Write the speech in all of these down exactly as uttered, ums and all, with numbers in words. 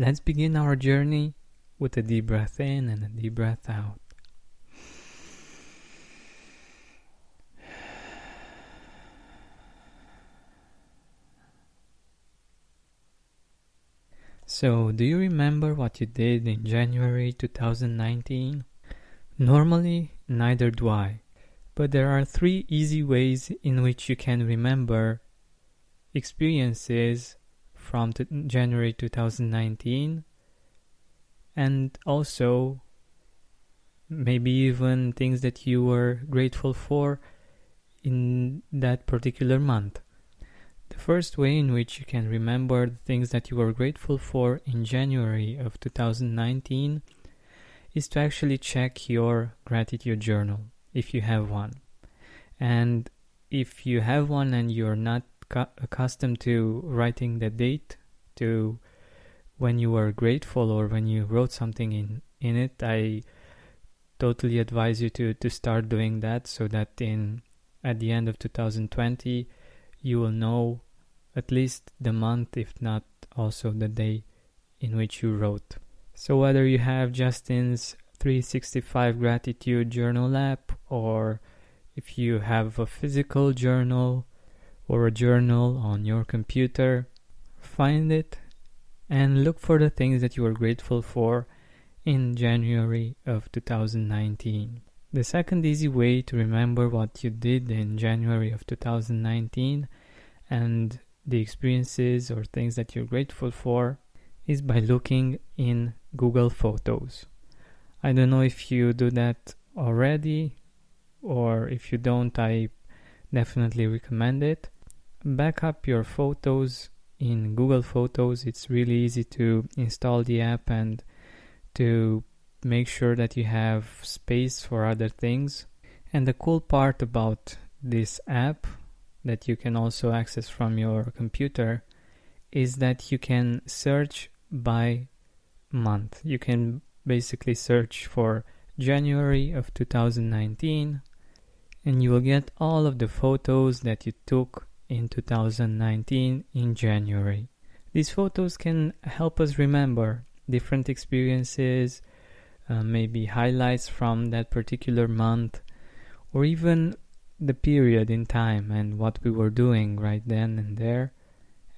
Let's begin our journey with a deep breath in and a deep breath out. So, do you remember what you did in January twenty nineteen? Normally, neither do I, but there are three easy ways in which you can remember experiences from January twenty nineteen, and also maybe even things that you were grateful for in that particular month. The first way in which you can remember the things that you were grateful for in January of two thousand nineteen is to actually check your gratitude journal, if you have one. And if you have one and you're not ca- accustomed to writing the date to when you were grateful or when you wrote something in, in it, I totally advise you to, to start doing that so that in at the end of two thousand twenty, you will know at least the month, if not also the day in which you wrote. So whether you have Justin's three sixty-five Gratitude Journal app, or if you have a physical journal or a journal on your computer, find it and look for the things that you are grateful for in January of two thousand nineteen. The second easy way to remember what you did in January of two thousand nineteen and the experiences or things that you're grateful for is by looking in Google Photos. I don't know if you do that already, or if you don't, I definitely recommend it. Back up your photos in Google Photos. It's really easy to install the app and to make sure that you have space for other things. And the cool part about this app that you can also access from your computer is that you can search by month. You can basically search for January of two thousand nineteen and you will get all of the photos that you took in two thousand nineteen in January. These photos can help us remember different experiences, Uh, maybe highlights from that particular month, or even the period in time and what we were doing right then and there,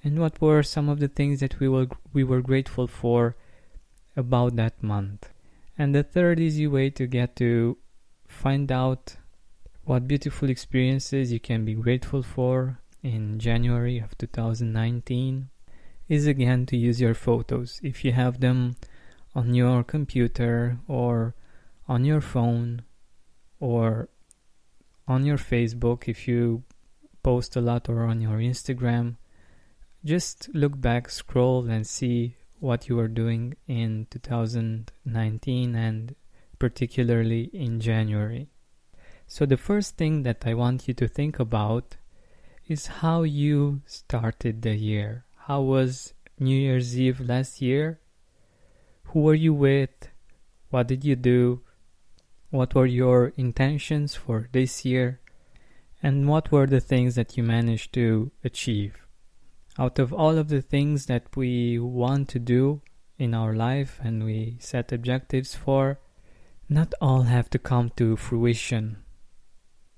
and what were some of the things that we were, we were grateful for about that month. And the third easy way to get to find out what beautiful experiences you can be grateful for in January of two thousand nineteen is again to use your photos. If you have them on your computer or on your phone or on your Facebook, if you post a lot, or on your Instagram, just look back, scroll and see what you were doing in two thousand nineteen and particularly in January. So the first thing that I want you to think about is how you started the year. How was New Year's Eve last year? Who were you with? What did you do? What were your intentions for this year? And what were the things that you managed to achieve? Out of all of the things that we want to do in our life and we set objectives for, not all have to come to fruition.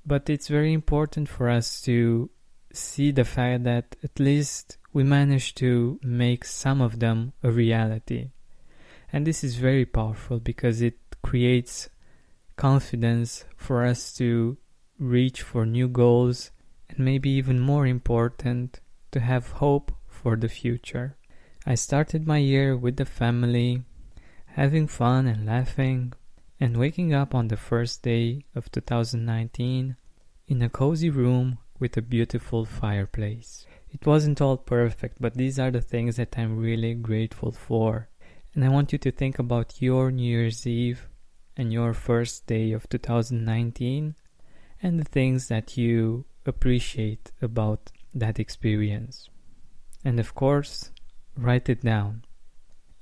But it's very important for us to see the fact that at least we managed to make some of them a reality. And this is very powerful because it creates confidence for us to reach for new goals, and maybe even more important, to have hope for the future. I started my year with the family, having fun and laughing, and waking up on the first day of two thousand nineteen in a cozy room with a beautiful fireplace. It wasn't all perfect, but these are the things that I'm really grateful for. And I want you to think about your New Year's Eve and your first day of two thousand nineteen and the things that you appreciate about that experience. And of course, write it down.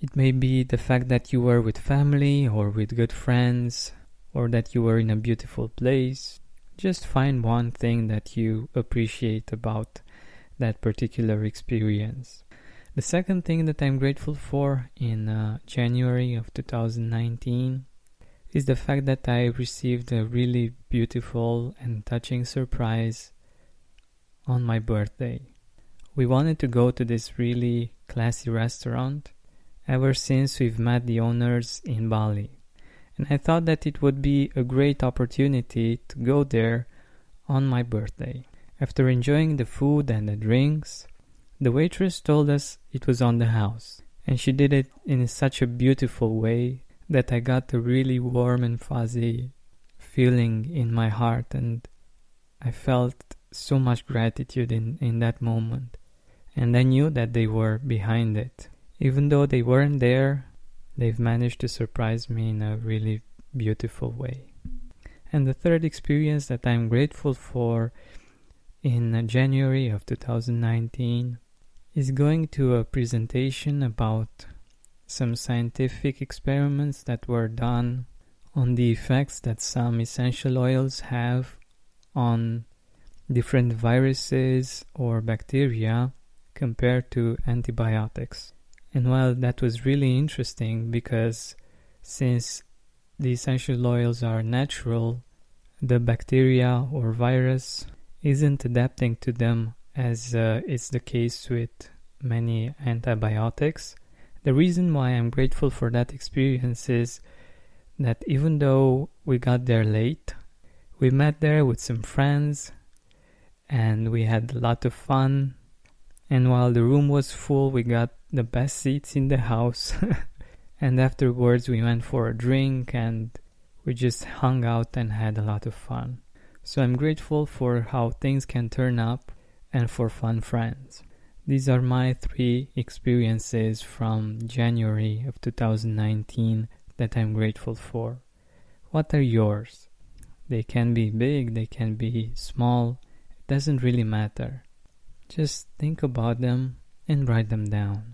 It may be the fact that you were with family or with good friends, or that you were in a beautiful place. Just find one thing that you appreciate about that particular experience. The second thing that I'm grateful for in uh, January of two thousand nineteen is the fact that I received a really beautiful and touching surprise on my birthday. We wanted to go to this really classy restaurant ever since we've met the owners in Bali. And I thought that it would be a great opportunity to go there on my birthday. After enjoying the food and the drinks, the waitress told us it was on the house, and she did it in such a beautiful way that I got a really warm and fuzzy feeling in my heart, and I felt so much gratitude in, in that moment. And I knew that they were behind it. Even though they weren't there, they've managed to surprise me in a really beautiful way. And the third experience that I'm grateful for in January of two thousand nineteen is going to a presentation about some scientific experiments that were done on the effects that some essential oils have on different viruses or bacteria compared to antibiotics. And well, that was really interesting because since the essential oils are natural, the bacteria or virus isn't adapting to them as uh, is the case with many antibiotics. The reason why I'm grateful for that experience is that even though we got there late, we met there with some friends and we had a lot of fun. And while the room was full, we got the best seats in the house. And afterwards we went for a drink and we just hung out and had a lot of fun. So I'm grateful for how things can turn up and for fun friends. These are my three experiences from January of two thousand nineteen that I'm grateful for. What are yours? They can be big, they can be small, it doesn't really matter. Just think about them and write them down.